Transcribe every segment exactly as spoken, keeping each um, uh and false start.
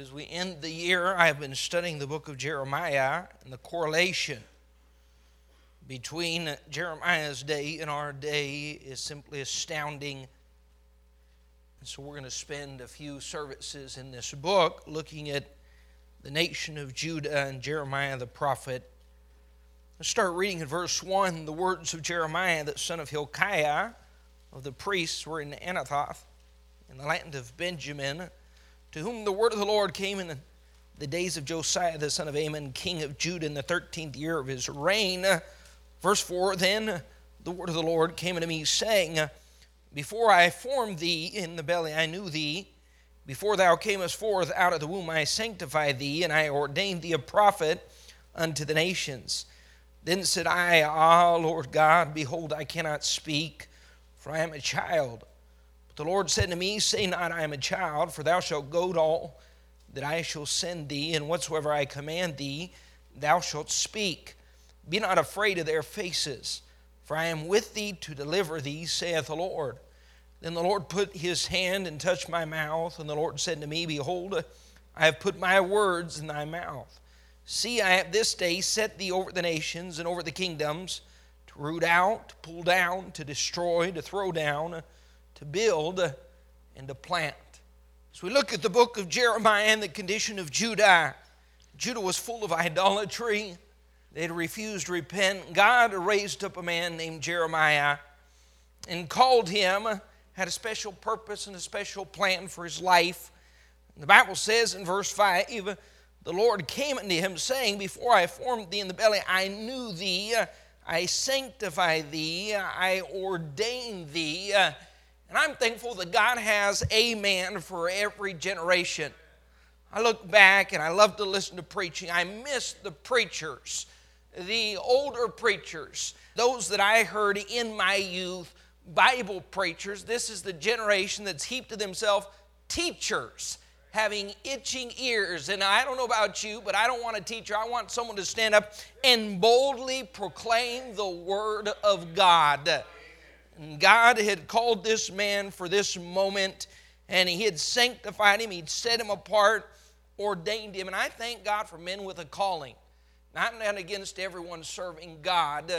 as we end the year, I have been studying the book of Jeremiah and the correlation between Jeremiah's day and our day is simply astounding. And so we're going to spend a few services in this book looking at the nation of Judah and Jeremiah the prophet. Let's start reading in verse one, the words of Jeremiah, the son of Hilkiah, of the priests were in Anathoth, in the land of Benjamin, to whom the word of the Lord came in the days of Josiah, the son of Ammon, king of Judah, in the thirteenth year of his reign. Verse four, then the word of the Lord came unto me, saying, Before I formed thee in the belly, I knew thee. Before thou camest forth out of the womb, I sanctified thee, and I ordained thee a prophet unto the nations. Then said I, Ah, Lord God, behold, I cannot speak, for I am a child. But the Lord said to me, Say not, I am a child, for thou shalt go to all that I shall send thee, and whatsoever I command thee, thou shalt speak. Be not afraid of their faces, for I am with thee to deliver thee, saith the Lord. Then the Lord put his hand and touched my mouth, and the Lord said to me, Behold, I have put my words in thy mouth. See, I have this day set thee over the nations and over the kingdoms, to root out, to pull down, to destroy, to throw down, to build, and to plant. As we look at the book of Jeremiah and the condition of Judah, Judah was full of idolatry. They had refused to repent. God raised up a man named Jeremiah and called him, had a special purpose and a special plan for his life. And the Bible says in verse five, the Lord came unto him, saying, Before I formed thee in the belly, I knew thee, I sanctify thee, I ordain thee. And I'm thankful that God has a man for every generation. I look back and I love to listen to preaching. I miss the preachers, the older preachers, those that I heard in my youth, Bible preachers. This is the generation that's heaped to themselves teachers, having itching ears. And I don't know about you, but I don't want a teacher. I want someone to stand up and boldly proclaim the word of God. And God had called this man for this moment, and he had sanctified him. He'd set him apart, ordained him. And I thank God for men with a calling. Not against everyone serving God,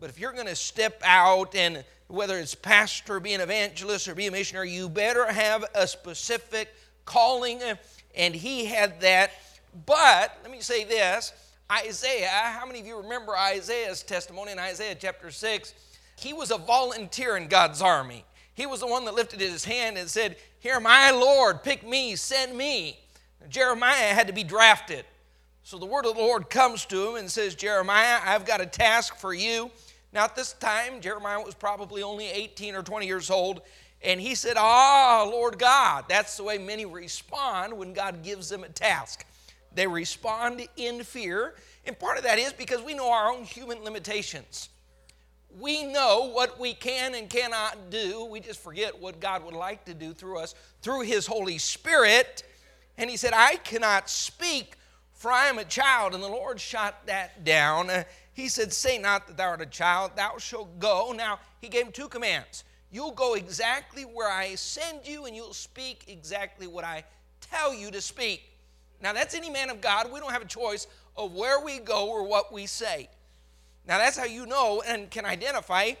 but if you're going to step out, and whether it's pastor, be an evangelist, or be a missionary, you better have a specific calling, and he had that. But let me say this, Isaiah, how many of you remember Isaiah's testimony in Isaiah chapter six? He was a volunteer in God's army. He was the one that lifted his hand and said, Here am I, Lord, pick me, send me. Now, Jeremiah had to be drafted. So the word of the Lord comes to him and says, Jeremiah, I've got a task for you. Now at this time, Jeremiah was probably only eighteen or twenty years old. And he said, Ah, Lord God. That's the way many respond when God gives them a task. They respond in fear. And part of that is because we know our own human limitations. We know what we can and cannot do. We just forget what God would like to do through us, through His Holy Spirit. And he said, I cannot speak, for I am a child. And the Lord shot that down. He said, Say not that thou art a child, thou shalt go. Now, he gave him two commands. You'll go exactly where I send you, and you'll speak exactly what I tell you to speak. Now, that's any man of God. We don't have a choice of where we go or what we say. Now, that's how you know and can identify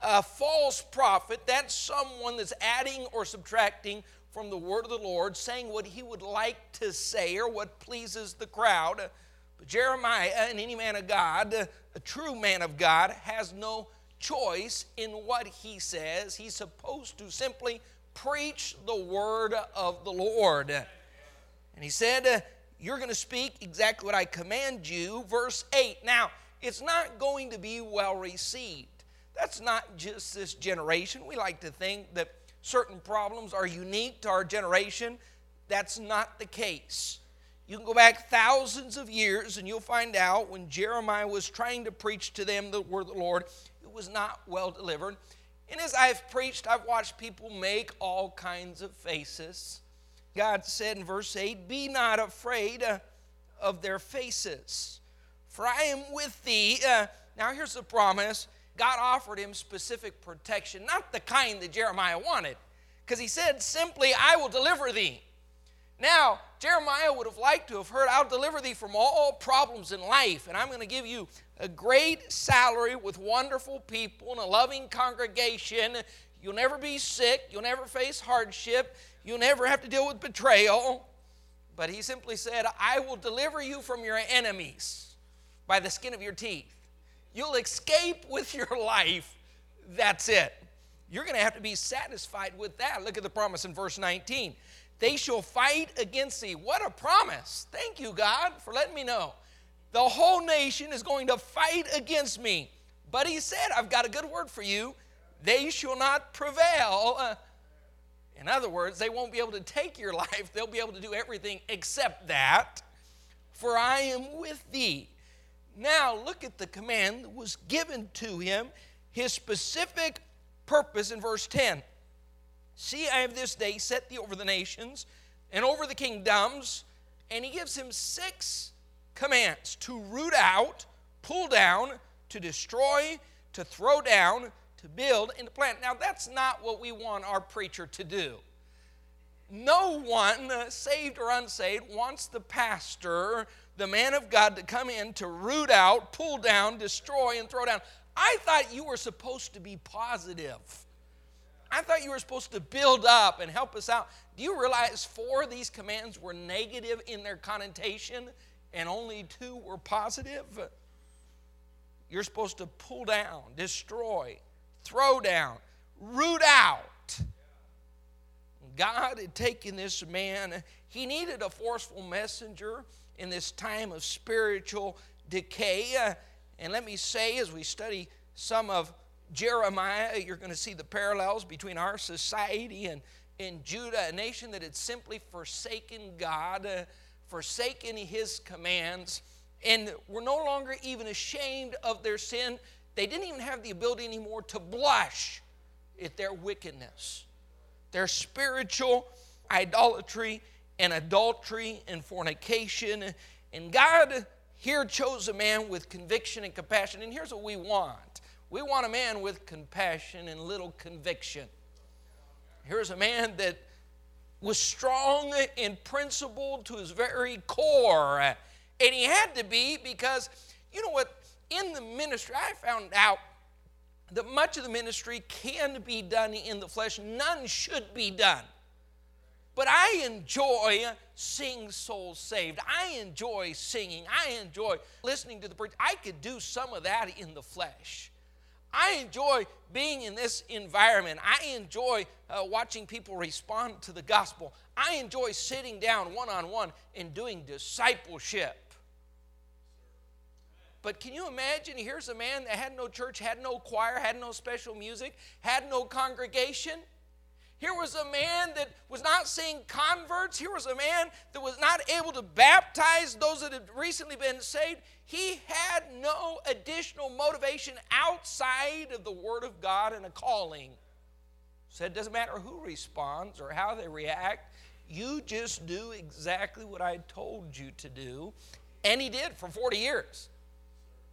a false prophet. That's someone that's adding or subtracting from the word of the Lord, saying what he would like to say or what pleases the crowd. But Jeremiah and any man of God, a true man of God, has no choice in what he says. He's supposed to simply preach the word of the Lord. And he said, you're going to speak exactly what I command you. Verse eight. Now, it's not going to be well received. That's not just this generation. We like to think that certain problems are unique to our generation. That's not the case. You can go back thousands of years and you'll find out when Jeremiah was trying to preach to them the word of the Lord, it was not well delivered. And as I've preached, I've watched people make all kinds of faces. God said in verse eight, Be not afraid of their faces, for I am with thee. Now here's the promise. God offered him specific protection, not the kind that Jeremiah wanted, because he said simply, I will deliver thee. Now, Jeremiah would have liked to have heard, I'll deliver thee from all problems in life, and I'm going to give you a great salary with wonderful people and a loving congregation. You'll never be sick. You'll never face hardship. You'll never have to deal with betrayal. But he simply said, I will deliver you from your enemies by the skin of your teeth. You'll escape with your life. That's it. You're going to have to be satisfied with that. Look at the promise in verse nineteen. They shall fight against thee. What a promise. Thank you, God, for letting me know. The whole nation is going to fight against me. But he said, I've got a good word for you. They shall not prevail. Uh, in other words, they won't be able to take your life. They'll be able to do everything except that. For I am with thee. Now look at the command that was given to him. His specific purpose in verse ten. See, I have this day set thee over the nations and over the kingdoms. And he gives him six commands: to root out, pull down, to destroy, to throw down, to build, and to plant. Now, that's not what we want our preacher to do. No one, uh, saved or unsaved, wants the pastor, the man of God, to come in to root out, pull down, destroy, and throw down. I thought you were supposed to be positive. I thought you were supposed to build up and help us out. Do you realize four of these commands were negative in their connotation and only two were positive? You're supposed to pull down, destroy, throw down, root out. God had taken this man. He needed a forceful messenger in this time of spiritual decay. And let me say, as we study some of Jeremiah, you're going to see the parallels between our society and, and Judah, a nation that had simply forsaken God, uh, forsaken His commands, and were no longer even ashamed of their sin. They didn't even have the ability anymore to blush at their wickedness, their spiritual idolatry and adultery and fornication. And God here chose a man with conviction and compassion. And here's what we want. We want a man with compassion and little conviction. Here's a man that was strong in principle to his very core. And he had to be, because, you know what, in the ministry, I found out that much of the ministry can be done in the flesh. None should be done. But I enjoy seeing souls saved. I enjoy singing. I enjoy listening to the preacher. I could do some of that in the flesh. I enjoy being in this environment. I enjoy uh, watching people respond to the gospel. I enjoy sitting down one-on-one and doing discipleship. But can you imagine, here's a man that had no church, had no choir, had no special music, had no congregation. Here was a man that was not seeing converts. Here was a man that was not able to baptize those that had recently been saved. He had no additional motivation outside of the Word of God and a calling. So it doesn't matter who responds or how they react. You just do exactly what I told you to do. And he did for forty years.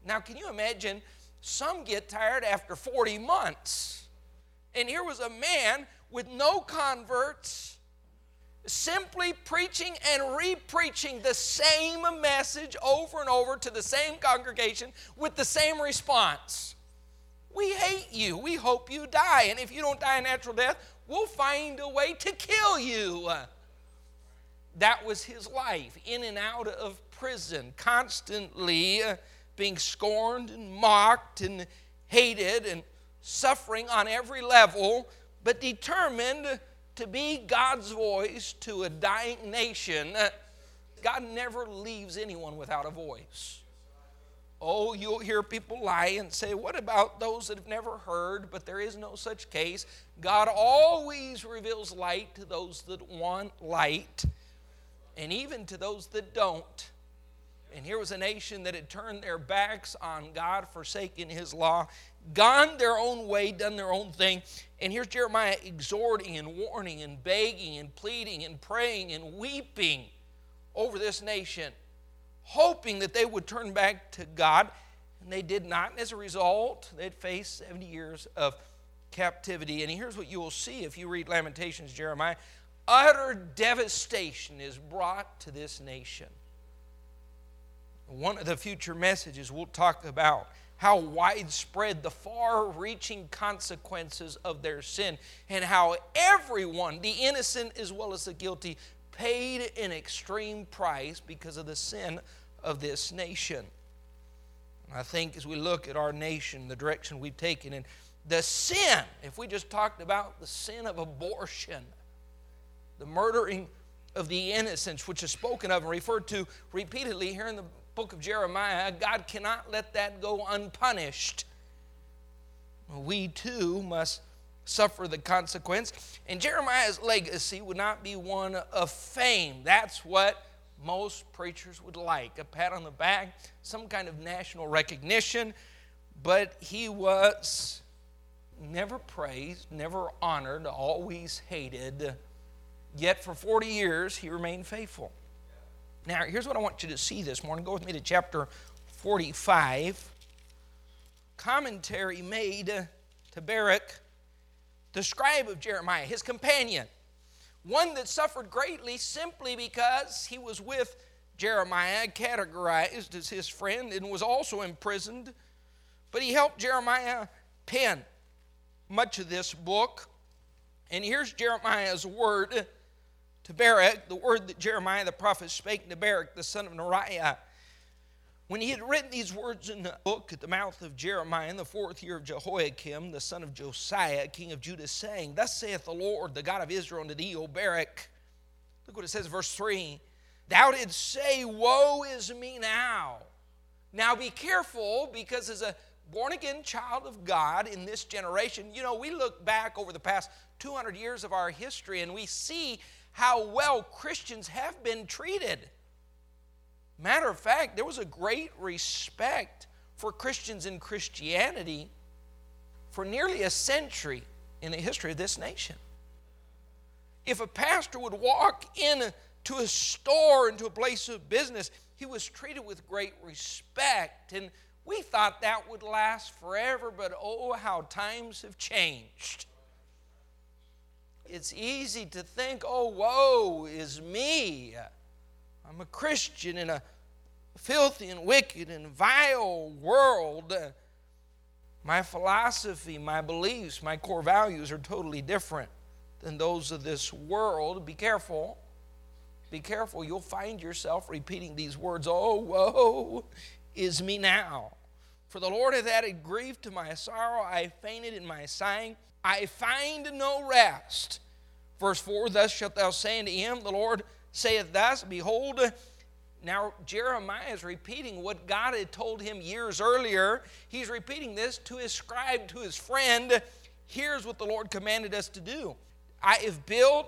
Now, can you imagine? Some get tired after forty months. And here was a man with no converts, simply preaching and re-preaching the same message over and over to the same congregation with the same response. We hate you. We hope you die. And if you don't die a natural death, we'll find a way to kill you. That was his life, in and out of prison, constantly being scorned and mocked and hated and suffering on every level, but determined to be God's voice to a dying nation. God never leaves anyone without a voice. Oh, you'll hear people lie and say, what about those that have never heard? But there is no such case. God always reveals light to those that want light, and even to those that don't. And here was a nation that had turned their backs on God, forsaken His law, gone their own way, done their own thing. And here's Jeremiah exhorting and warning and begging and pleading and praying and weeping over this nation, hoping that they would turn back to God. And they did not. And as a result, they'd faced seventy years of captivity. And here's what you will see if you read Lamentations, Jeremiah. utter devastation is brought to this nation. One of the future messages we'll talk about how widespread the far-reaching consequences of their sin, and how everyone, the innocent as well as the guilty, paid an extreme price because of the sin of this nation. And I think as we look at our nation, the direction we've taken, and the sin, if we just talked about the sin of abortion, the murdering of the innocents, which is spoken of and referred to repeatedly here in the book of Jeremiah, God cannot let that go unpunished. We too must suffer the consequence. And Jeremiah's legacy would not be one of fame. That's what most preachers would like, a pat on the back, some kind of national recognition. But he was never praised, never honored, always hated. Yet for forty years, he remained faithful. Now, here's what I want you to see this morning. Go with me to chapter forty-five. Commentary made to Baruch, the scribe of Jeremiah, his companion, one that suffered greatly simply because he was with Jeremiah, categorized as his friend, and was also imprisoned. But he helped Jeremiah pen much of this book. And here's Jeremiah's word to Baruch, the word that Jeremiah the prophet spake to Baruch, the son of Neriah. When he had written these words in the book at the mouth of Jeremiah in the fourth year of Jehoiakim, the son of Josiah, king of Judah, saying, Thus saith the Lord, the God of Israel, unto thee, O Baruch. Look what it says, verse three. Thou didst say, Woe is me now. Now be careful, because as a born-again child of God in this generation, you know, we look back over the past two hundred years of our history, and we see how well Christians have been treated. Matter of fact, there was a great respect for Christians in Christianity for nearly a century in the history of this nation. If a pastor would walk into a store, into a place of business, he was treated with great respect, and we thought that would last forever, but oh, how times have changed. It's easy to think, oh, woe is me. I'm a Christian in a filthy and wicked and vile world. My philosophy, my beliefs, my core values are totally different than those of this world. Be careful. Be careful. You'll find yourself repeating these words, oh, woe is me now. For the Lord hath added grief to my sorrow. I fainted in my sighing. I find no rest. Verse four, thus shalt thou say unto him, the Lord saith thus, behold. Now Jeremiah is repeating what God had told him years earlier. He's repeating this to his scribe, to his friend. Here's what the Lord commanded us to do. I have built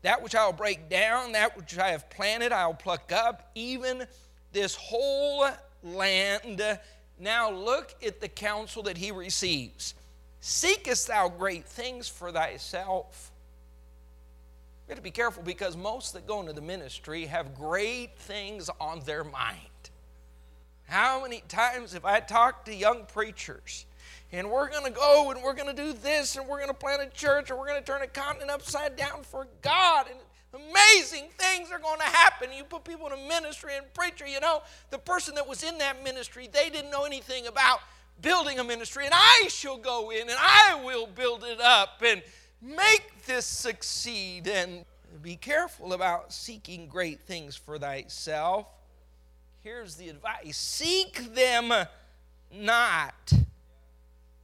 that which I will break down, that which I have planted I will pluck up, even this whole land. Now look at the counsel that he receives. Seekest thou great things for thyself? You have to be careful, because most that go into the ministry have great things on their mind. How many times have I talked to young preachers, and we're going to go and we're going to do this, and we're going to plant a church, or we're going to turn a continent upside down for God, and amazing things are going to happen. You put people in a ministry and preacher, you know, the person that was in that ministry, they didn't know anything about building a ministry, and I shall go in and I will build it up and make this succeed. And be careful about seeking great things for thyself. Here's the advice. Seek them not.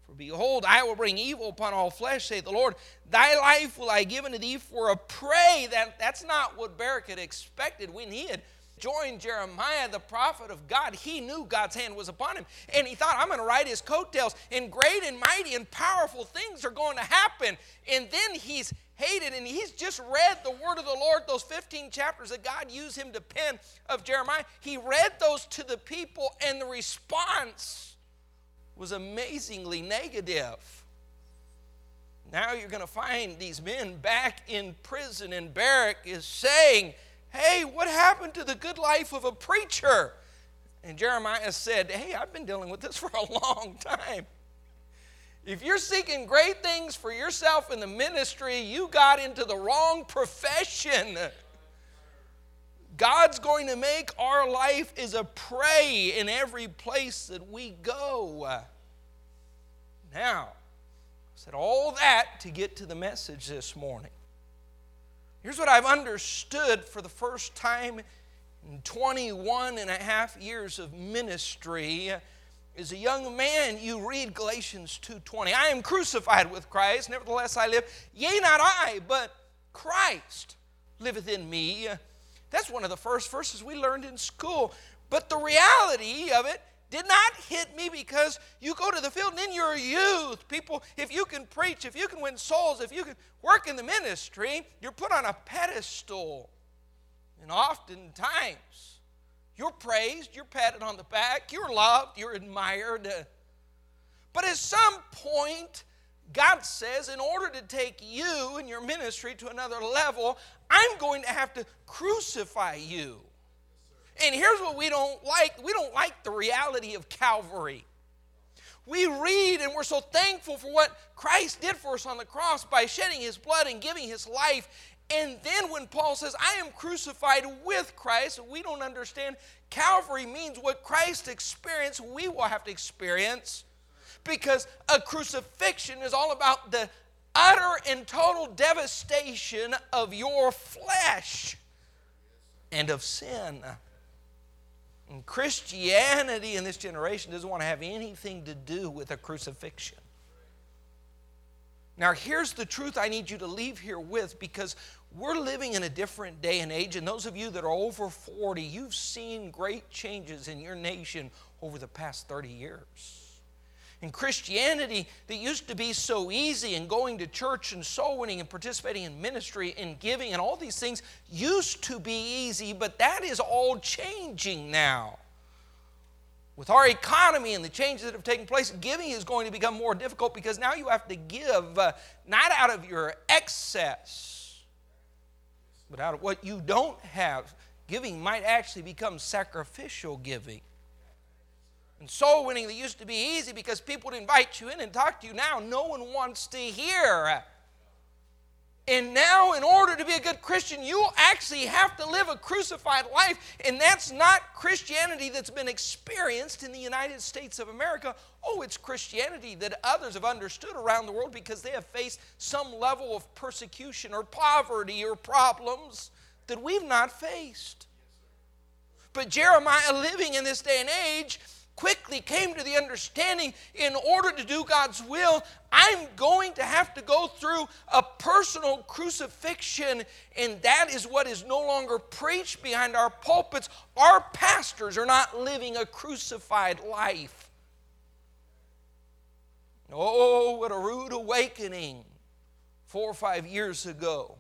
For behold, I will bring evil upon all flesh, saith the Lord. Thy life will I give unto thee for a prey. That, that's not what Baruch had expected when he had joined Jeremiah, the prophet of God. He knew God's hand was upon him, and he thought, I'm going to ride his coattails, and great and mighty and powerful things are going to happen. And then he's hated, and he's just read the word of the Lord, those fifteen chapters that God used him to pen of Jeremiah. He read those to the people, and the response was amazingly negative. Now you're going to find these men back in prison, and Baruch is saying, hey, what happened to the good life of a preacher? And Jeremiah said, hey, I've been dealing with this for a long time. If you're seeking great things for yourself in the ministry, you got into the wrong profession. God's going to make our life is a prey in every place that we go. Now, I said all that to get to the message this morning. Here's what I've understood for the first time in twenty-one and a half years of ministry. As a young man, you read Galatians two twenty. I am crucified with Christ, nevertheless I live. Yea, not I, but Christ liveth in me. That's one of the first verses we learned in school. But the reality of it did not hit me because you go to the field and in your youth, people, if you can preach, if you can win souls, if you can work in the ministry, you're put on a pedestal. And oftentimes, you're praised, you're patted on the back, you're loved, you're admired. But at some point, God says, in order to take you and your ministry to another level, I'm going to have to crucify you. And here's what we don't like. We don't like the reality of Calvary. We read and we're so thankful for what Christ did for us on the cross by shedding his blood and giving his life. And then when Paul says, I am crucified with Christ, we don't understand Calvary means what Christ experienced, we will have to experience. Because a crucifixion is all about the utter and total devastation of your flesh and of sin. And Christianity in this generation doesn't want to have anything to do with a crucifixion. Now, here's the truth I need you to leave here with, because we're living in a different day and age, and those of you that are over forty, you've seen great changes in your nation over the past thirty years. In Christianity, that used to be so easy, and going to church and soul winning and participating in ministry and giving and all these things used to be easy, but that is all changing now. With our economy and the changes that have taken place, giving is going to become more difficult because now you have to give uh, not out of your excess, but out of what you don't have. Giving might actually become sacrificial giving. And soul winning that used to be easy because people would invite you in and talk to you. Now no one wants to hear. And now in order to be a good Christian, you'll actually have to live a crucified life. And that's not Christianity that's been experienced in the United States of America. Oh, it's Christianity that others have understood around the world because they have faced some level of persecution or poverty or problems that we've not faced. But Jeremiah, living in this day and age, quickly came to the understanding, in order to do God's will, I'm going to have to go through a personal crucifixion, and that is what is no longer preached behind our pulpits. Our pastors are not living a crucified life. Oh, what a rude awakening four or five years ago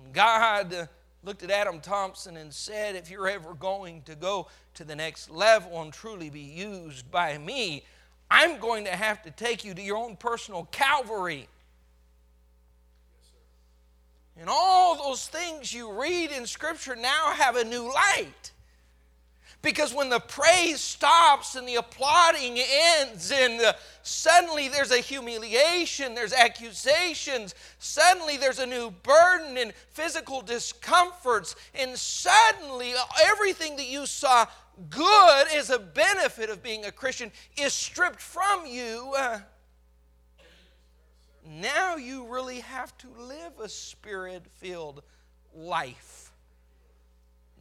when God looked at Adam Thompson and said, if you're ever going to go to the next level and truly be used by me, I'm going to have to take you to your own personal Calvary. Yes, sir. And all those things you read in Scripture now have a new light. Because when the praise stops and the applauding ends and uh, suddenly there's a humiliation, there's accusations, suddenly there's a new burden and physical discomforts, and suddenly everything that you saw good as a benefit of being a Christian is stripped from you. Uh, now you really have to live a Spirit-filled life.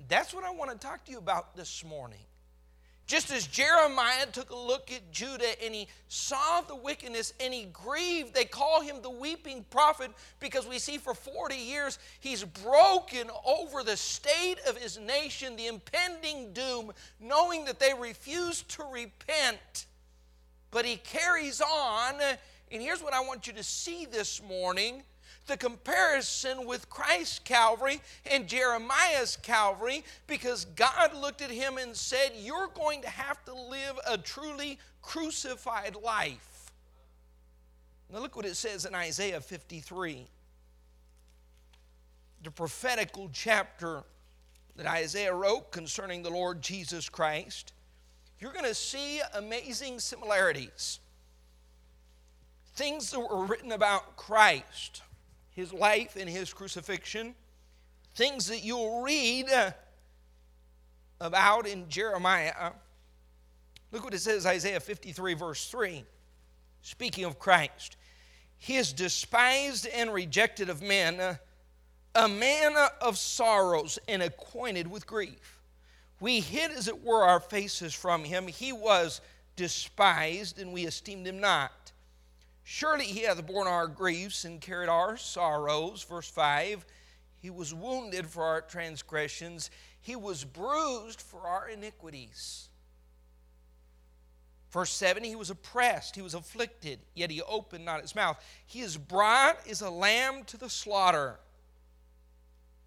That's what I want to talk to you about this morning. Just as Jeremiah took a look at Judah and he saw the wickedness and he grieved, they call him the weeping prophet because we see for forty years he's broken over the state of his nation, the impending doom, knowing that they refuse to repent. But he carries on, and here's what I want you to see this morning. The comparison with Christ's Calvary and Jeremiah's Calvary, because God looked at him and said, you're going to have to live a truly crucified life. Now look what it says in Isaiah fifty-three, the prophetical chapter that Isaiah wrote concerning the Lord Jesus Christ. You're going to see amazing similarities. things that were written about Christ, his life and his crucifixion, things that you'll read about in Jeremiah. Look what it says, Isaiah fifty-three, verse three, speaking of Christ. He is despised and rejected of men, a man of sorrows and acquainted with grief. We hid, as it were, our faces from him. He was despised, and we esteemed him not. Surely he hath borne our griefs and carried our sorrows. Verse five, he was wounded for our transgressions. He was bruised for our iniquities. Verse seven, he was oppressed, he was afflicted, yet he opened not his mouth. He is brought as a lamb to the slaughter.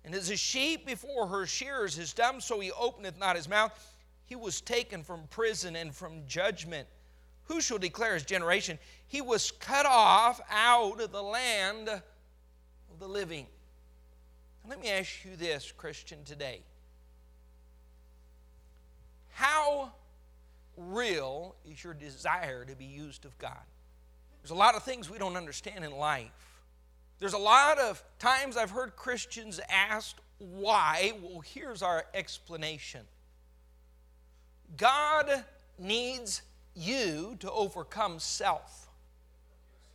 And as a sheep before her shearers is dumb, so he openeth not his mouth. He was taken from prison and from judgment. Who shall declare his generation? He was cut off out of the land of the living. Now, let me ask you this, Christian, today. How real is your desire to be used of God? There's a lot of things we don't understand in life. There's a lot of times I've heard Christians asked why. Well, here's our explanation. God needs you to overcome self.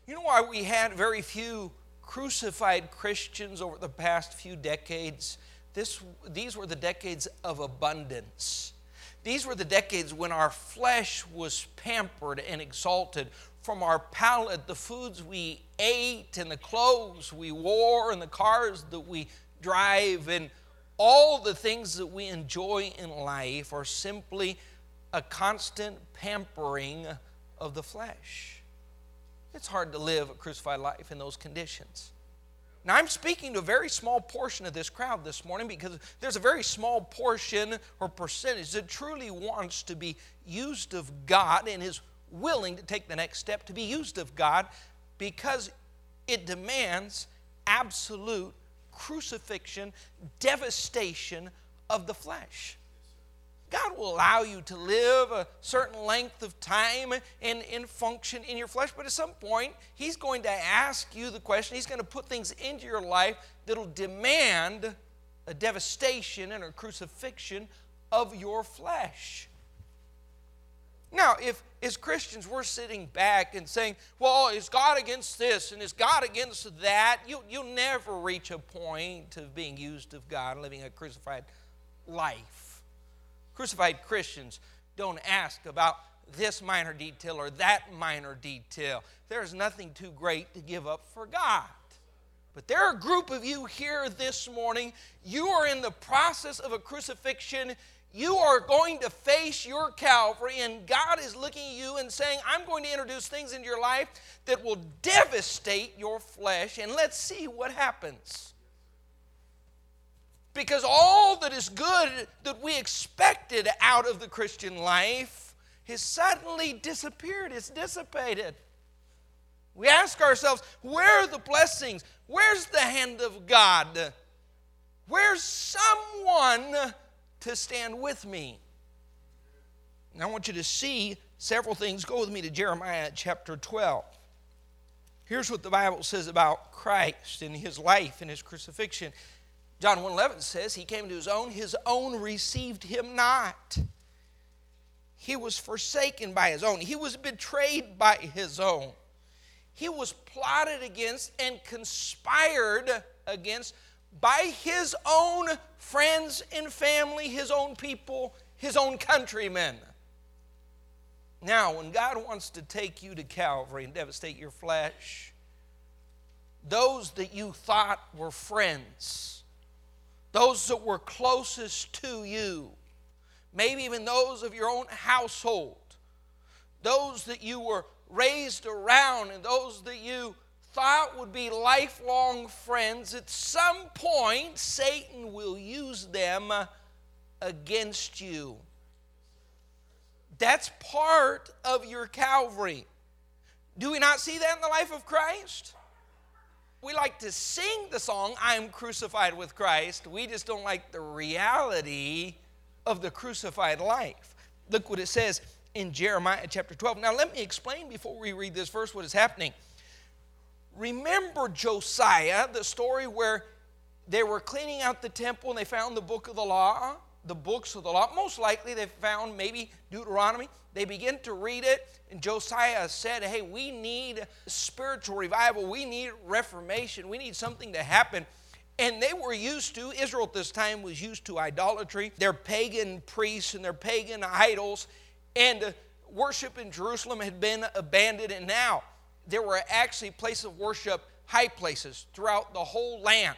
You know why we had very few crucified Christians over the past few decades? This, these were the decades of abundance. These were the decades when our flesh was pampered and exalted. From our palate, the foods we ate and the clothes we wore and the cars that we drive and all the things that we enjoy in life are simply a constant pampering of the flesh. It's hard to live a crucified life in those conditions. Now, I'm speaking to a very small portion of this crowd this morning because there's a very small portion or percentage that truly wants to be used of God and is willing to take the next step to be used of God, because it demands absolute crucifixion, devastation of the flesh. God will allow you to live a certain length of time and, and function in your flesh, but at some point, he's going to ask you the question. He's going to put things into your life that will demand a devastation and a crucifixion of your flesh. Now, if as Christians we're sitting back and saying, well, is God against this and is God against that, you, you'll never reach a point of being used of God, living a crucified life. Crucified Christians don't ask about this minor detail or that minor detail. There's nothing too great to give up for God. But there are a group of you here this morning. You are in the process of a crucifixion. You are going to face your Calvary, and God is looking at you and saying, I'm going to introduce things into your life that will devastate your flesh, and let's see what happens. Because all that is good that we expected out of the Christian life has suddenly disappeared. It's dissipated. We ask ourselves, where are the blessings? Where's the hand of God? Where's someone to stand with me? And I want you to see several things. Go with me to Jeremiah chapter twelve. Here's what the Bible says about Christ and his life and his crucifixion. John one eleven says, he came to his own, his own received him not. He was forsaken by his own. He was betrayed by his own. He was plotted against and conspired against by his own friends and family, his own people, his own countrymen. Now, when God wants to take you to Calvary and devastate your flesh, those that you thought were friends, those that were closest to you, maybe even those of your own household, those that you were raised around and those that you thought would be lifelong friends, at some point Satan will use them against you. That's part of your Calvary. Do we not see that in the life of Christ? We like to sing the song, I am crucified with Christ. We just don't like the reality of the crucified life. Look what it says in Jeremiah chapter twelve. Now let me explain before we read this verse what is happening. Remember Josiah, the story where they were cleaning out the temple and they found the book of the law, the books of the law. Most likely they found maybe Deuteronomy. They begin to read it, and Josiah said, hey, we need spiritual revival. We need reformation. We need something to happen. And they were used to, Israel at this time was used to idolatry, their pagan priests and their pagan idols, and worship in Jerusalem had been abandoned, and now there were actually places of worship, high places, throughout the whole land.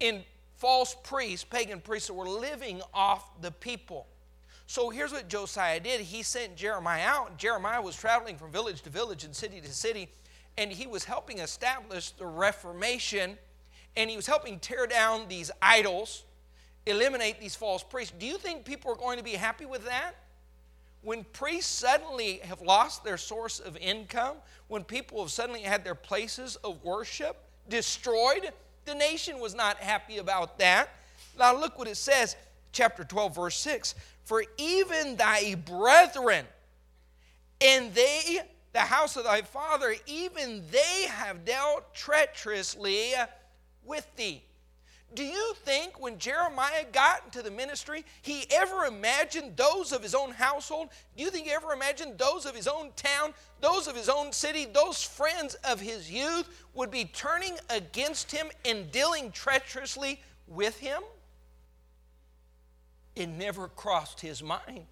And false priests, pagan priests, were living off the people. So here's what Josiah did. He sent Jeremiah out. Jeremiah was traveling from village to village and city to city, and he was helping establish the Reformation, and he was helping tear down these idols, eliminate these false priests. Do you think people are going to be happy with that? When priests suddenly have lost their source of income, when people have suddenly had their places of worship destroyed, the nation was not happy about that. Now look what it says, chapter twelve, verse six. For even thy brethren, and they, the house of thy father, even they have dealt treacherously with thee. Do you think when Jeremiah got into the ministry, he ever imagined those of his own household? Do you think he ever imagined those of his own town, those of his own city, those friends of his youth would be turning against him and dealing treacherously with him? It never crossed his mind.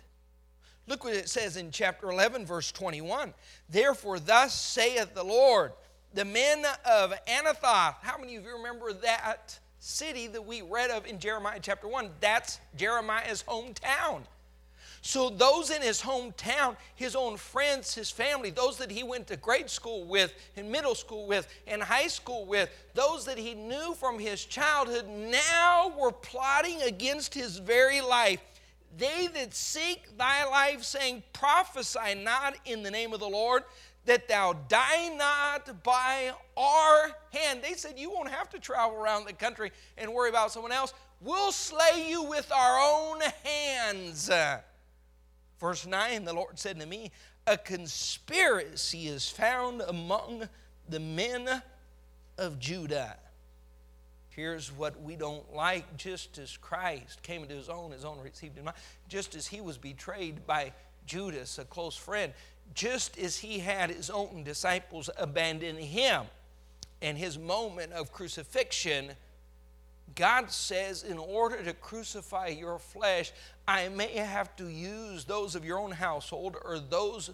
Look what it says in chapter eleven, verse twenty-one. Therefore thus saith the Lord, the men of Anathoth. How many of you remember that city that we read of in Jeremiah chapter one? That's Jeremiah's hometown. So those in his hometown, his own friends, his family, those that he went to grade school with and middle school with and high school with, those that he knew from his childhood, now were plotting against his very life. They that seek thy life, saying, prophesy not in the name of the Lord, that thou die not by our hand. They said, you won't have to travel around the country and worry about someone else. We'll slay you with our own hands. Verse nine, the Lord said to me, a conspiracy is found among the men of Judah. Here's what we don't like. Just as Christ came into his own, his own received him not. Just as he was betrayed by Judas, a close friend, just as he had his own disciples abandon him in his moment of crucifixion, God says, in order to crucify your flesh, I may have to use those of your own household or those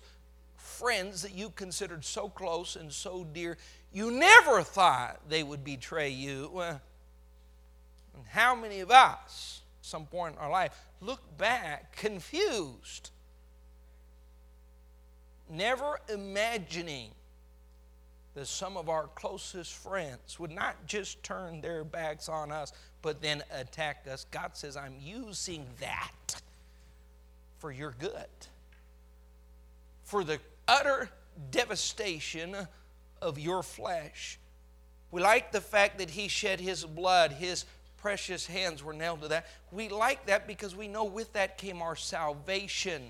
friends that you considered so close and so dear. You never thought they would betray you. And how many of us, at some point in our life, look back confused, never imagining that some of our closest friends would not just turn their backs on us, but then attack us. God says, I'm using that for your good, for the utter devastation of your flesh. We like the fact that he shed his blood, his precious hands were nailed to that. We like that because we know with that came our salvation.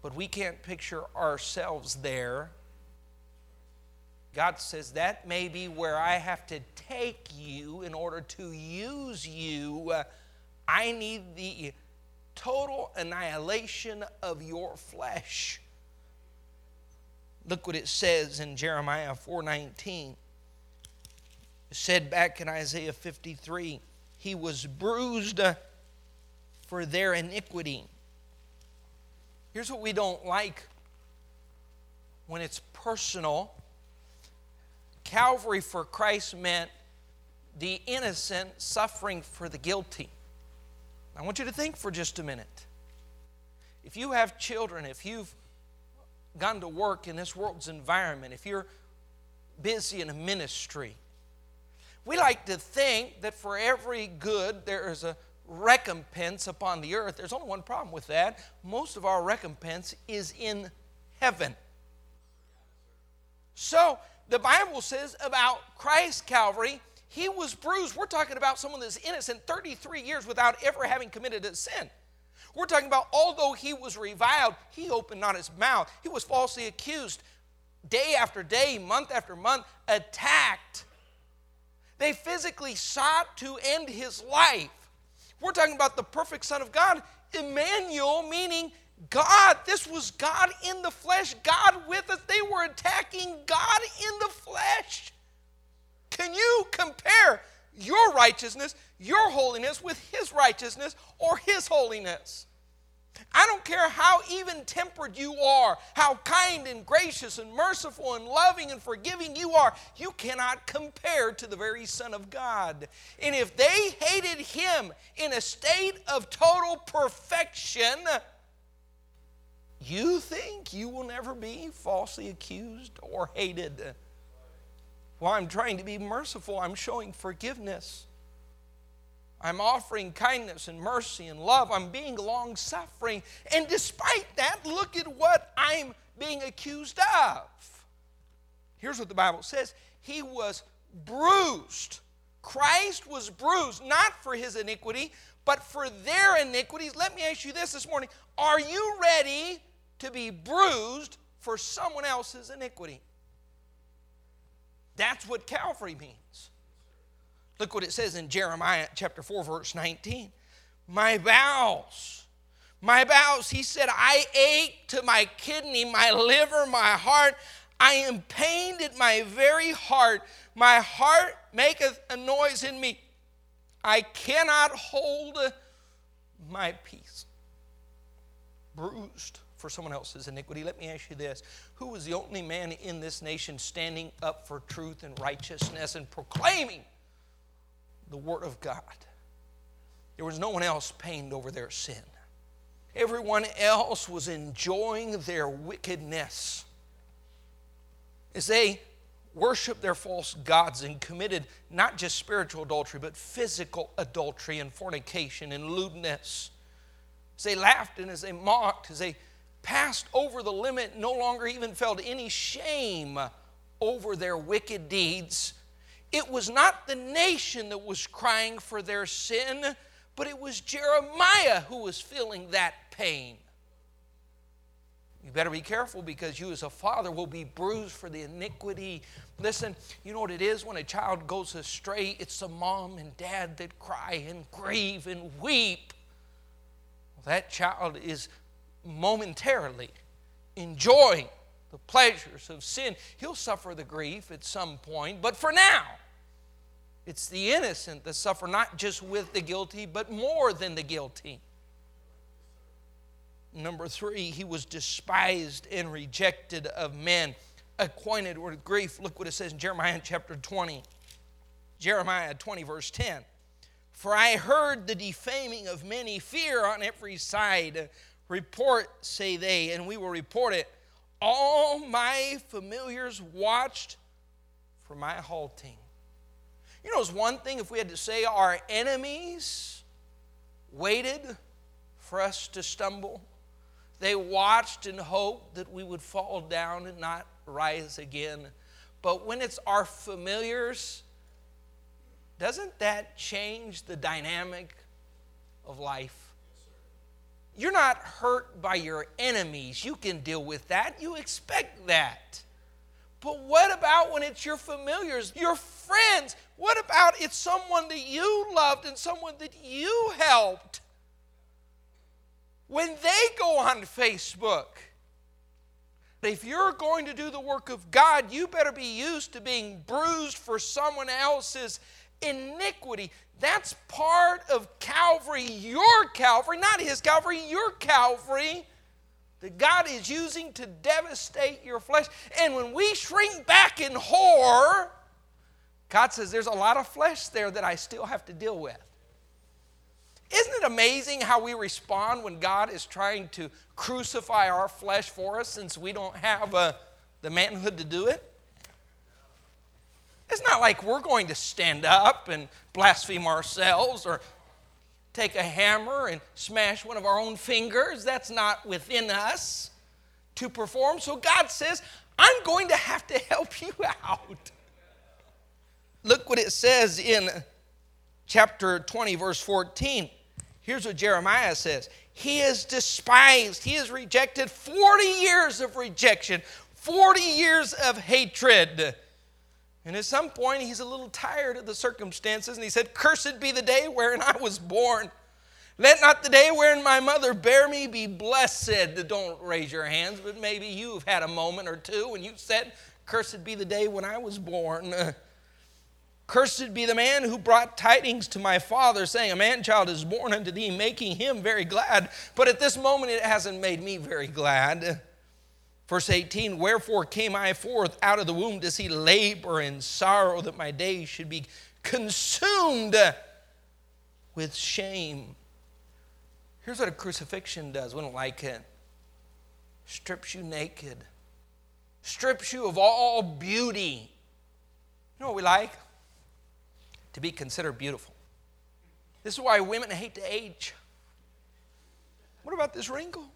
But we can't picture ourselves there. God says that may be where I have to take you in order to use you. I need the total annihilation of your flesh. Look what it says in Jeremiah four nineteen. It said back in Isaiah fifty-three, he was bruised for their iniquity. Here's what we don't like when it's personal. Calvary for Christ meant the innocent suffering for the guilty. I want you to think for just a minute. If you have children, if you've gone to work in this world's environment, if you're busy in a ministry, we like to think that for every good there is a recompense upon the earth. There's only one problem with that. Most of our recompense is in heaven. So the Bible says about Christ Calvary, he was bruised. We're talking about someone that's innocent, thirty-three years without ever having committed a sin. We're talking about although he was reviled, he opened not his mouth. He was falsely accused. day after day, month after month, attacked. They physically sought to end his life. We're talking about the perfect Son of God, Emmanuel, meaning God. This was God in the flesh, God with us. They were attacking God in the flesh. Can you compare your righteousness, your holiness, with his righteousness or his holiness? I don't care how even-tempered you are, how kind and gracious and merciful and loving and forgiving you are, you cannot compare to the very Son of God. And if they hated him in a state of total perfection, you think you will never be falsely accused or hated. While I'm trying to be merciful, I'm showing forgiveness. I'm offering kindness and mercy and love. I'm being long-suffering. And despite that, look at what I'm being accused of. Here's what the Bible says. He was bruised. Christ was bruised, not for his iniquity, but for their iniquities. Let me ask you this this morning. Are you ready to be bruised for someone else's iniquity? That's what Calvary means. Look what it says in Jeremiah chapter four, verse nineteen. My bowels, my bowels, he said, I ache to my kidney, my liver, my heart. I am pained at my very heart. My heart maketh a noise in me. I cannot hold my peace. Bruised for someone else's iniquity. Let me ask you this. Who was the only man in this nation standing up for truth and righteousness and proclaiming the Word of God? There was no one else pained over their sin. Everyone else was enjoying their wickedness as they worshiped their false gods and committed not just spiritual adultery, but physical adultery and fornication and lewdness. As they laughed and as they mocked, as they passed over the limit, no longer even felt any shame over their wicked deeds. It was not the nation that was crying for their sin, but it was Jeremiah who was feeling that pain. You better be careful, because you as a father will be bruised for the iniquity. Listen, you know what it is when a child goes astray? It's the mom and dad that cry and grieve and weep. Well, that child is momentarily enjoying the pleasures of sin. He'll suffer the grief at some point, but for now, it's the innocent that suffer not just with the guilty, but more than the guilty. Number three, he was despised and rejected of men, acquainted with grief. Look what it says in Jeremiah chapter twenty. Jeremiah twenty, verse ten. For I heard the defaming of many, fear on every side. Report, say they, and we will report it. All my familiars watched for my halting. You know, it's one thing if we had to say our enemies waited for us to stumble. They watched and hoped that we would fall down and not rise again. But when it's our familiars, doesn't that change the dynamic of life? You're not hurt by your enemies. You can deal with that. You expect that. But what about when it's your familiars, your friends? What about it's someone that you loved and someone that you helped? When they go on Facebook, if you're going to do the work of God, you better be used to being bruised for someone else's iniquity. That's part of Calvary, your Calvary, not his Calvary, your Calvary, that God is using to devastate your flesh. And when we shrink back in horror, God says there's a lot of flesh there that I still have to deal with. Isn't it amazing how we respond when God is trying to crucify our flesh for us, since we don't have uh, the manhood to do it? It's not like we're going to stand up and blaspheme ourselves or take a hammer and smash one of our own fingers. That's not within us to perform. So God says, I'm going to have to help you out. Look what it says in chapter twenty, verse fourteen. Here's what Jeremiah says. He is despised. He is rejected. forty years of rejection. forty years of hatred. And at some point, he's a little tired of the circumstances, and he said, "Cursed be the day wherein I was born. Let not the day wherein my mother bare me be blessed." Don't raise your hands, but maybe you've had a moment or two when you said, "Cursed be the day when I was born. Cursed be the man who brought tidings to my father, saying, a man-child is born unto thee, making him very glad." But at this moment, it hasn't made me very glad. Verse eighteen, "Wherefore came I forth out of the womb to see labor and sorrow, that my days should be consumed with shame." Here's what a crucifixion does. We don't like it. Strips you naked. Strips you of all beauty. You know what we like? To be considered beautiful. This is why women hate to age. What about this wrinkle?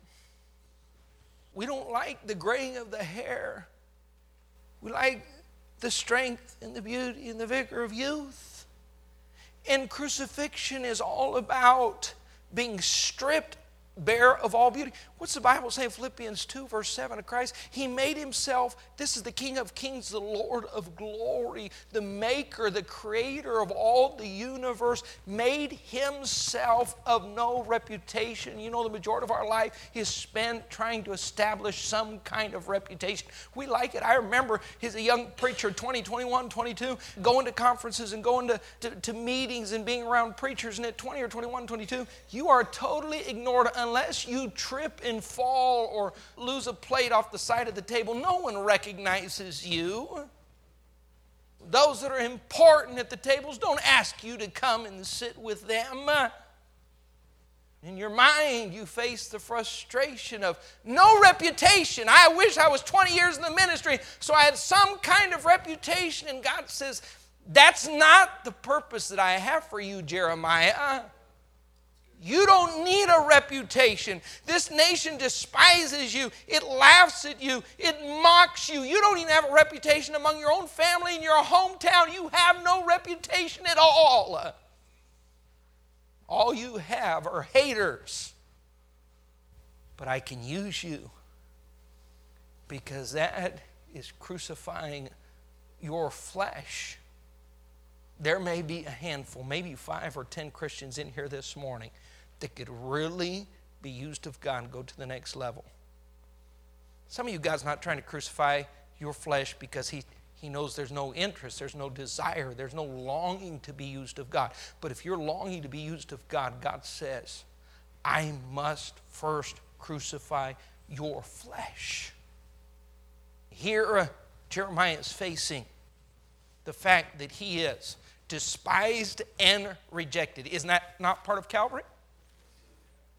We don't like the graying of the hair. We like the strength and the beauty and the vigor of youth. And crucifixion is all about being stripped bare of all beauty. What's the Bible say in Philippians two, verse seven of Christ? He made himself, this is the King of kings, the Lord of glory, the maker, the creator of all the universe, made himself of no reputation. You know, the majority of our life is spent trying to establish some kind of reputation. We like it. I remember as a young preacher, twenty, twenty-one, twenty-two, going to conferences and going to, to, to meetings and being around preachers, and at twenty or twenty-one, twenty-two, you are totally ignored unless you trip and fall or lose a plate off the side of the table. No one recognizes you. Those that are important at the tables don't ask you to come and sit with them. In your mind, you face the frustration of no reputation. I wish I was twenty years in the ministry so I had some kind of reputation. And God says, that's not the purpose that I have for you, Jeremiah. You don't need a reputation. This nation despises you. It laughs at you. It mocks you. You don't even have a reputation among your own family in your hometown. You have no reputation at all. All you have are haters. But I can use you, because that is crucifying your flesh. There may be a handful, maybe five or ten Christians in here this morning that could really be used of God and go to the next level. Some of you guys are not trying to crucify your flesh because he, he knows there's no interest, there's no desire, there's no longing to be used of God. But if you're longing to be used of God, God says, I must first crucify your flesh. Here, Jeremiah is facing the fact that he is despised and rejected. Isn't that not part of Calvary?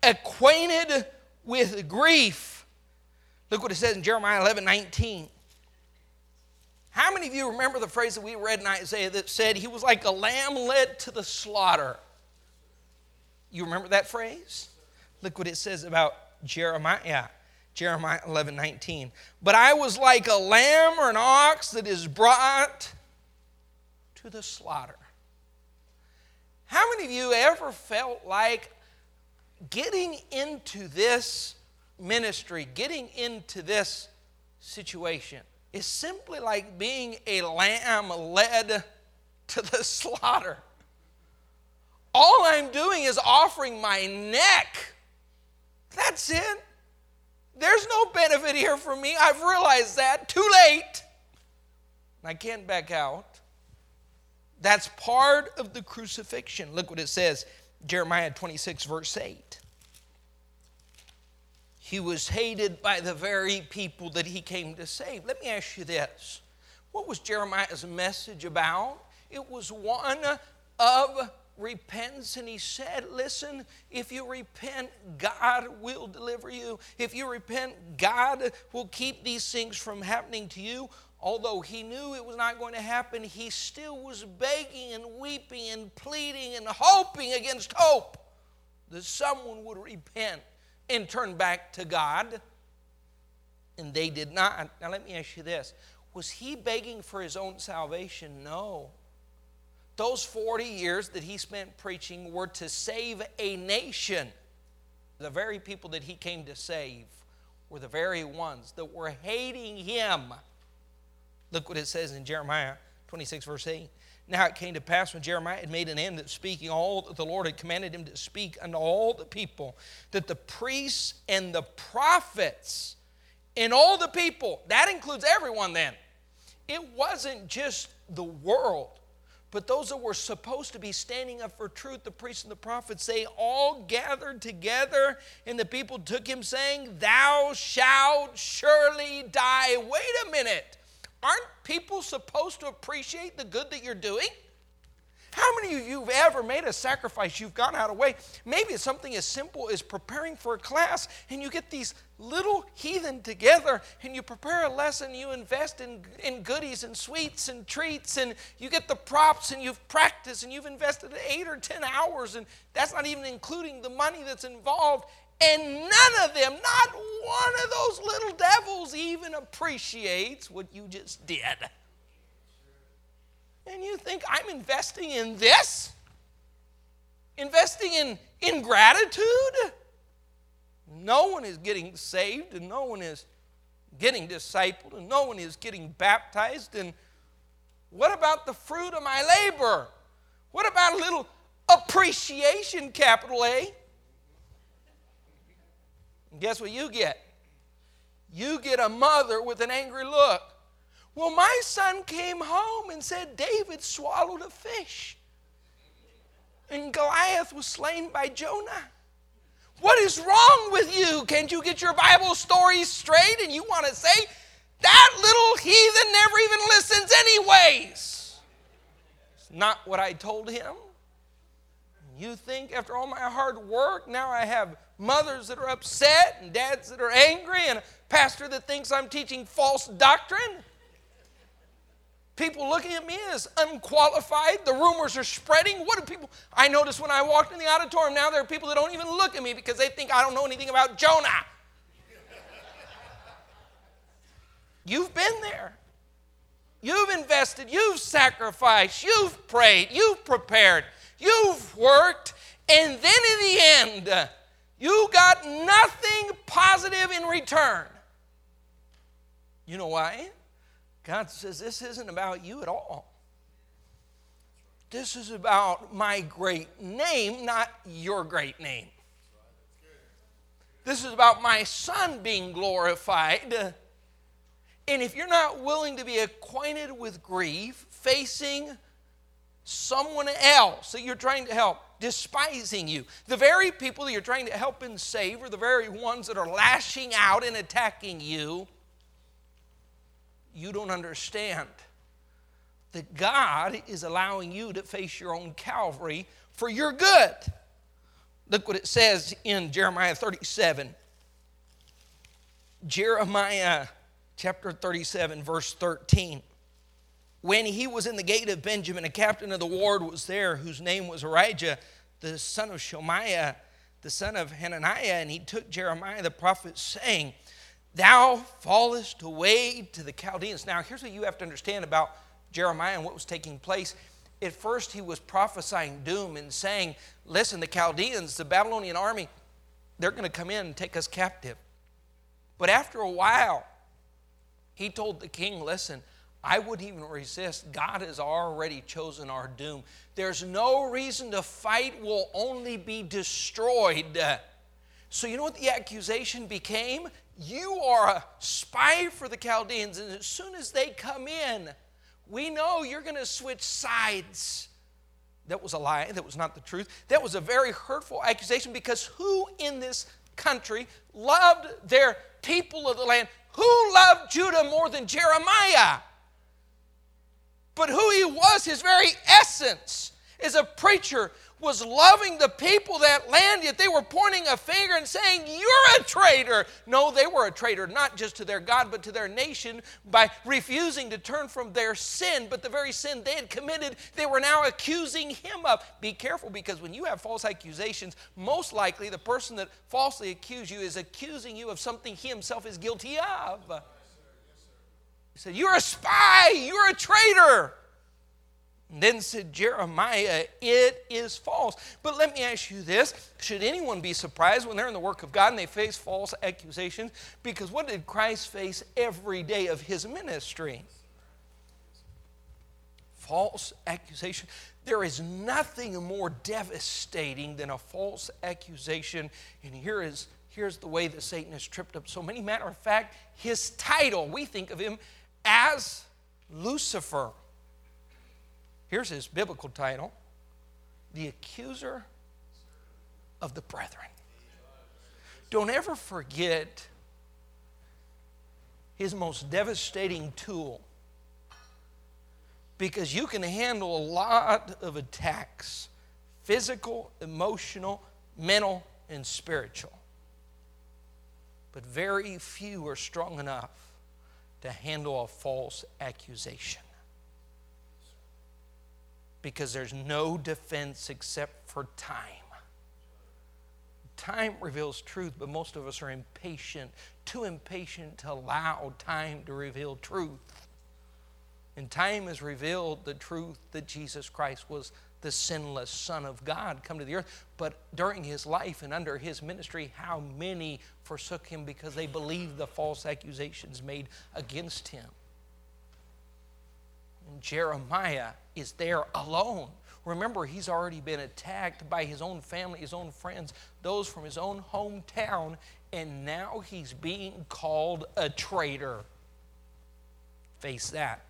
Acquainted with grief. Look what it says in Jeremiah eleven nineteen. How many of you remember the phrase that we read in Isaiah that said, he was like a lamb led to the slaughter? You remember that phrase? Look what it says about Jeremiah. Jeremiah eleven nineteen. But I was like a lamb or an ox that is brought to the slaughter. How many of you ever felt like getting into this ministry, getting into this situation, is simply like being a lamb led to the slaughter? All I'm doing is offering my neck. That's it. There's no benefit here for me. I've realized that. Too late. I can't back out. That's part of the crucifixion. Look what it says, Jeremiah twenty-six, verse eight. He was hated by the very people that he came to save. Let me ask you this. What was Jeremiah's message about? It was one of repentance, and he said, listen, if you repent, God will deliver you. If you repent, God will keep these things from happening to you. Although he knew it was not going to happen, he still was begging and weeping and pleading and hoping against hope that someone would repent and turn back to God. And they did not. Now let me ask you this. Was he begging for his own salvation? No. Those forty years that he spent preaching were to save a nation. The very people that he came to save were the very ones that were hating him. Look what it says in Jeremiah twenty-six, verse eight. Now it came to pass when Jeremiah had made an end of speaking all that the Lord had commanded him to speak unto all the people, that the priests and the prophets and all the people, that includes everyone then. It wasn't just the world, but those that were supposed to be standing up for truth, the priests and the prophets, they all gathered together, and the people took him, saying, "Thou shalt surely die." Wait a minute. Aren't people supposed to appreciate the good that you're doing? How many of you have ever made a sacrifice? You've gone out of way. Maybe it's something as simple as preparing for a class, and you get these little heathen together, and you prepare a lesson, you invest in, in goodies and sweets and treats, and you get the props, and you've practiced, and you've invested eight or ten hours, and that's not even including the money that's involved, and none of them, not one of those little devils even appreciates what you just did. And you think, I'm investing in this? Investing in ingratitude? No one is getting saved, and no one is getting discipled, and no one is getting baptized. And what about the fruit of my labor? What about a little appreciation, capital A? And guess what you get? You get a mother with an angry look. Well, my son came home and said, David swallowed a fish, and Goliath was slain by Jonah. What is wrong with you? Can't you get your Bible stories straight? And you want to say, that little heathen never even listens anyways. It's not what I told him. You think after all my hard work, now I have mothers that are upset and dads that are angry and a pastor that thinks I'm teaching false doctrine. People looking at me as unqualified. The rumors are spreading. What do people... I noticed when I walked in the auditorium, now there are people that don't even look at me because they think I don't know anything about Jonah. You've been there. You've invested. You've sacrificed. You've prayed. You've prepared. You've worked. And then in the end, you got nothing positive in return. You know why? God says, this isn't about you at all. This is about my great name, not your great name. This is about my son being glorified. And if you're not willing to be acquainted with grief, facing someone else that you're trying to help, despising you, the very people that you're trying to help and save are the very ones that are lashing out and attacking you, you don't understand that God is allowing you to face your own Calvary for your good. Look what it says in Jeremiah thirty-seven. Jeremiah chapter thirty-seven, verse thirteen. When he was in the gate of Benjamin, a captain of the ward was there whose name was Arijah, the son of Shemaiah, the son of Hananiah, and he took Jeremiah the prophet, saying, Thou fallest away to the Chaldeans. Now, here's what you have to understand about Jeremiah and what was taking place. At first, he was prophesying doom and saying, listen, the Chaldeans, the Babylonian army, they're going to come in and take us captive. But after a while, he told the king, listen, I wouldn't even resist. God has already chosen our doom. There's no reason to fight. We'll only be destroyed. So you know what the accusation became? You are a spy for the Chaldeans, and as soon as they come in, we know you're going to switch sides. That was a lie. That was not the truth. That was a very hurtful accusation, because who in this country loved their people of the land? Who loved Judah more than Jeremiah? But who he was, his very essence as a preacher, was loving the people of that land, yet they were pointing a finger and saying, you're a traitor. No, they were a traitor, not just to their God, but to their nation, by refusing to turn from their sin. But the very sin they had committed, they were now accusing him of. Be careful, because when you have false accusations, most likely the person that falsely accused you is accusing you of something he himself is guilty of. Yes, sir. Yes, sir. He said, you're a spy, you're a traitor. And then said Jeremiah, it is false. But let me ask you this. Should anyone be surprised when they're in the work of God and they face false accusations? Because what did Christ face every day of his ministry? False accusation. There is nothing more devastating than a false accusation. And here is here's the way that Satan has tripped up so many. Matter of fact, his title, we think of him as Lucifer. Here's his biblical title, the accuser of the brethren. Don't ever forget his most devastating tool. Because you can handle a lot of attacks, physical, emotional, mental, and spiritual. But very few are strong enough to handle a false accusation. Because there's no defense except for time. Time reveals truth, but most of us are impatient, too impatient to allow time to reveal truth. And time has revealed the truth that Jesus Christ was the sinless Son of God come to the earth. But during his life and under his ministry, how many forsook him because they believed the false accusations made against him? And Jeremiah is there alone. Remember, he's already been attacked by his own family, his own friends, those from his own hometown, and now he's being called a traitor. Face that.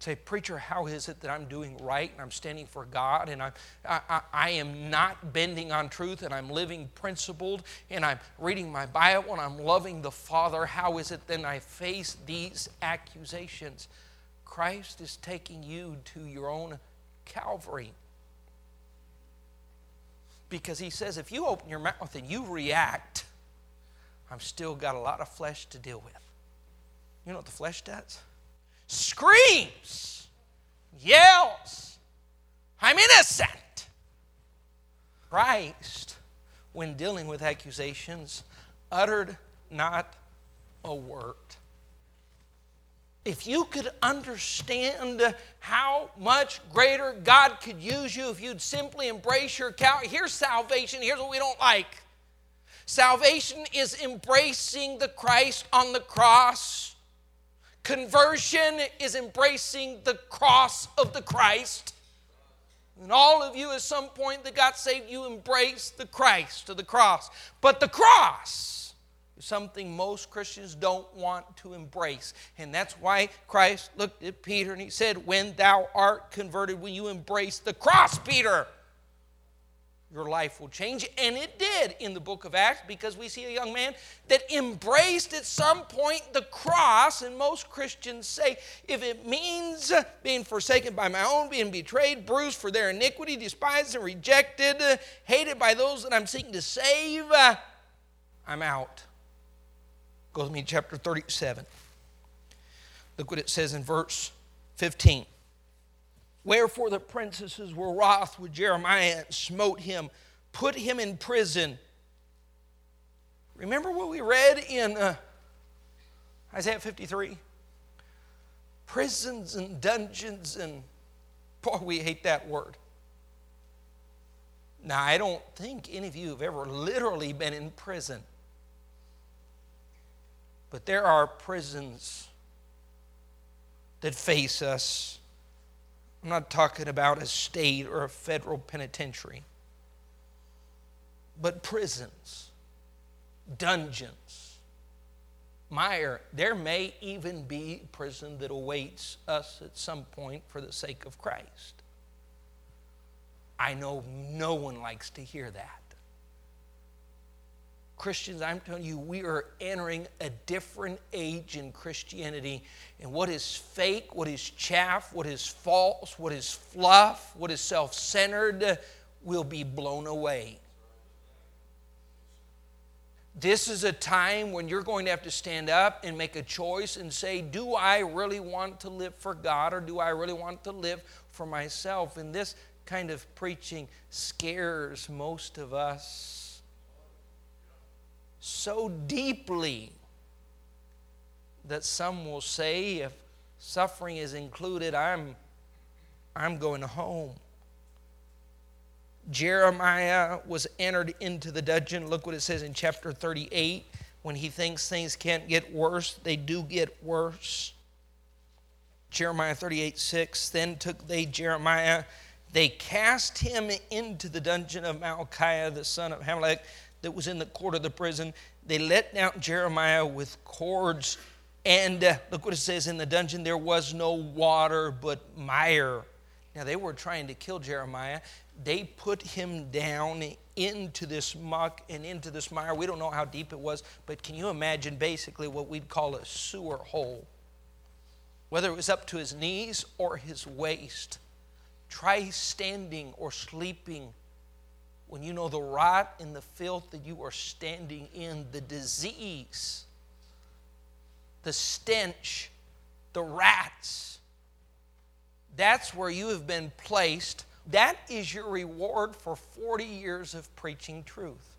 Say, preacher, how is it that I'm doing right and I'm standing for God and I'm, I, I, I am not bending on truth and I'm living principled and I'm reading my Bible and I'm loving the Father? How is it then I face these accusations? Christ is taking you to your own Calvary. Because he says, if you open your mouth and you react, I've still got a lot of flesh to deal with. You know what the flesh does? Screams, yells, I'm innocent. Christ, when dealing with accusations, uttered not a word. If you could understand how much greater God could use you if you'd simply embrace your cow, here's salvation, here's what we don't like. Salvation is embracing the Christ on the cross. Conversion is embracing the cross of the Christ. And all of you at some point that got saved, you embraced the Christ of the cross. But the cross is something most Christians don't want to embrace. And that's why Christ looked at Peter and he said, when thou art converted, will you embrace the cross, Peter? Your life will change, and it did in the book of Acts, because we see a young man that embraced at some point the cross, and most Christians say, if it means being forsaken by my own, being betrayed, bruised for their iniquity, despised and rejected, hated by those that I'm seeking to save, I'm out. Go with me to chapter thirty-seven. Look what it says in verse fifteen. Wherefore the princesses were wroth with Jeremiah and smote him, put him in prison. Remember what we read in uh, Isaiah fifty-three? Prisons and dungeons and, boy, we hate that word. Now, I don't think any of you have ever literally been in prison. But there are prisons that face us. I'm not talking about a state or a federal penitentiary, but prisons, dungeons, mire. There may even be prison that awaits us at some point for the sake of Christ. I know no one likes to hear that. Christians, I'm telling you, we are entering a different age in Christianity. And what is fake, what is chaff, what is false, what is fluff, what is self-centered will be blown away. This is a time when you're going to have to stand up and make a choice and say, do I really want to live for God, or do I really want to live for myself? And this kind of preaching scares most of us so deeply that some will say, if suffering is included, I'm I'm going home. Jeremiah was entered into the dungeon. Look what it says in chapter thirty-eight. When he thinks things can't get worse, they do get worse. Jeremiah thirty-eight six. Then took they Jeremiah, they cast him into the dungeon of Malchiah, the son of Hamelech, that was in the court of the prison. They let down Jeremiah with cords. And uh, look what it says, in the dungeon there was no water but mire. Now they were trying to kill Jeremiah. They put him down into this muck and into this mire. We don't know how deep it was, but can you imagine basically what we'd call a sewer hole? Whether it was up to his knees or his waist. Try standing or sleeping when you know the rot and the filth that you are standing in, the disease, the stench, the rats. That's where you have been placed. That is your reward for forty years of preaching truth.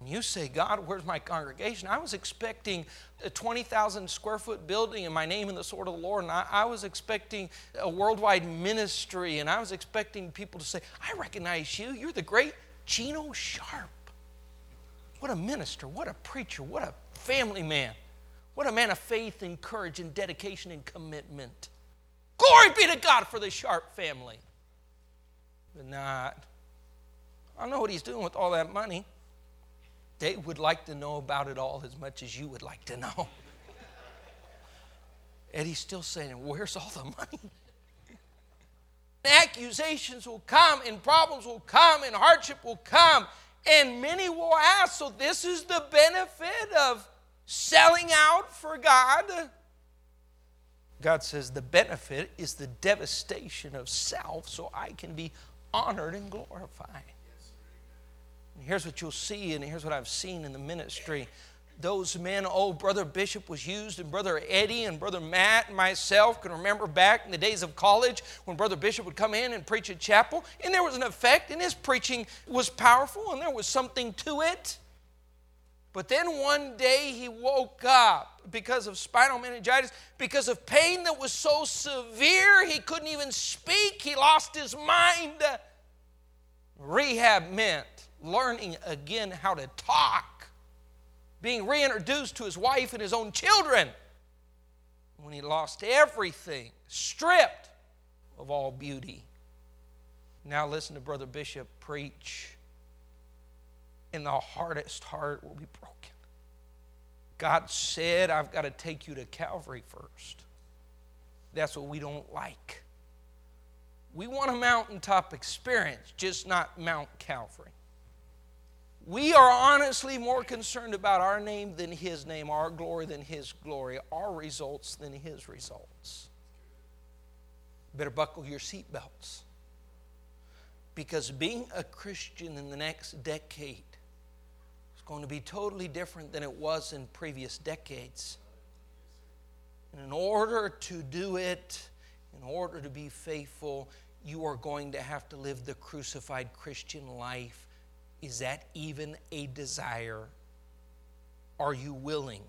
And you say, God, where's my congregation? I was expecting a twenty thousand square foot building and my name in the sword of the Lord. And I, I was expecting a worldwide ministry. And I was expecting people to say, I recognize you. You're the great Gino Sharp. What a minister. What a preacher. What a family man. What a man of faith and courage and dedication and commitment. Glory be to God for the Sharp family. But not. I know what he's doing with all that money. They would like to know about it all as much as you would like to know. And he's still saying, where's all the money? Accusations will come, and problems will come, and hardship will come, and many will ask. So this is the benefit of selling out for God. God says the benefit is the devastation of self so I can be honored and glorified. And here's what you'll see, and here's what I've seen in the ministry. Those men, oh, Brother Bishop was used, and Brother Eddie and Brother Matt and myself can remember back in the days of college when Brother Bishop would come in and preach at chapel, and there was an effect, and his preaching was powerful, and there was something to it. But then one day he woke up because of spinal meningitis, because of pain that was so severe he couldn't even speak. He lost his mind. Rehab meant learning again how to talk, being reintroduced to his wife and his own children when he lost everything, stripped of all beauty. Now listen to Brother Bishop preach. And the hardest heart will be broken. God said, I've got to take you to Calvary first. That's what we don't like. We want a mountaintop experience, just not Mount Calvary. We are honestly more concerned about our name than His name, our glory than His glory, our results than His results. Better buckle your seatbelts. Because being a Christian in the next decade, going to be totally different than it was in previous decades. And in order to do it, in order to be faithful, you are going to have to live the crucified Christian life. Is that even a desire? Are you willing?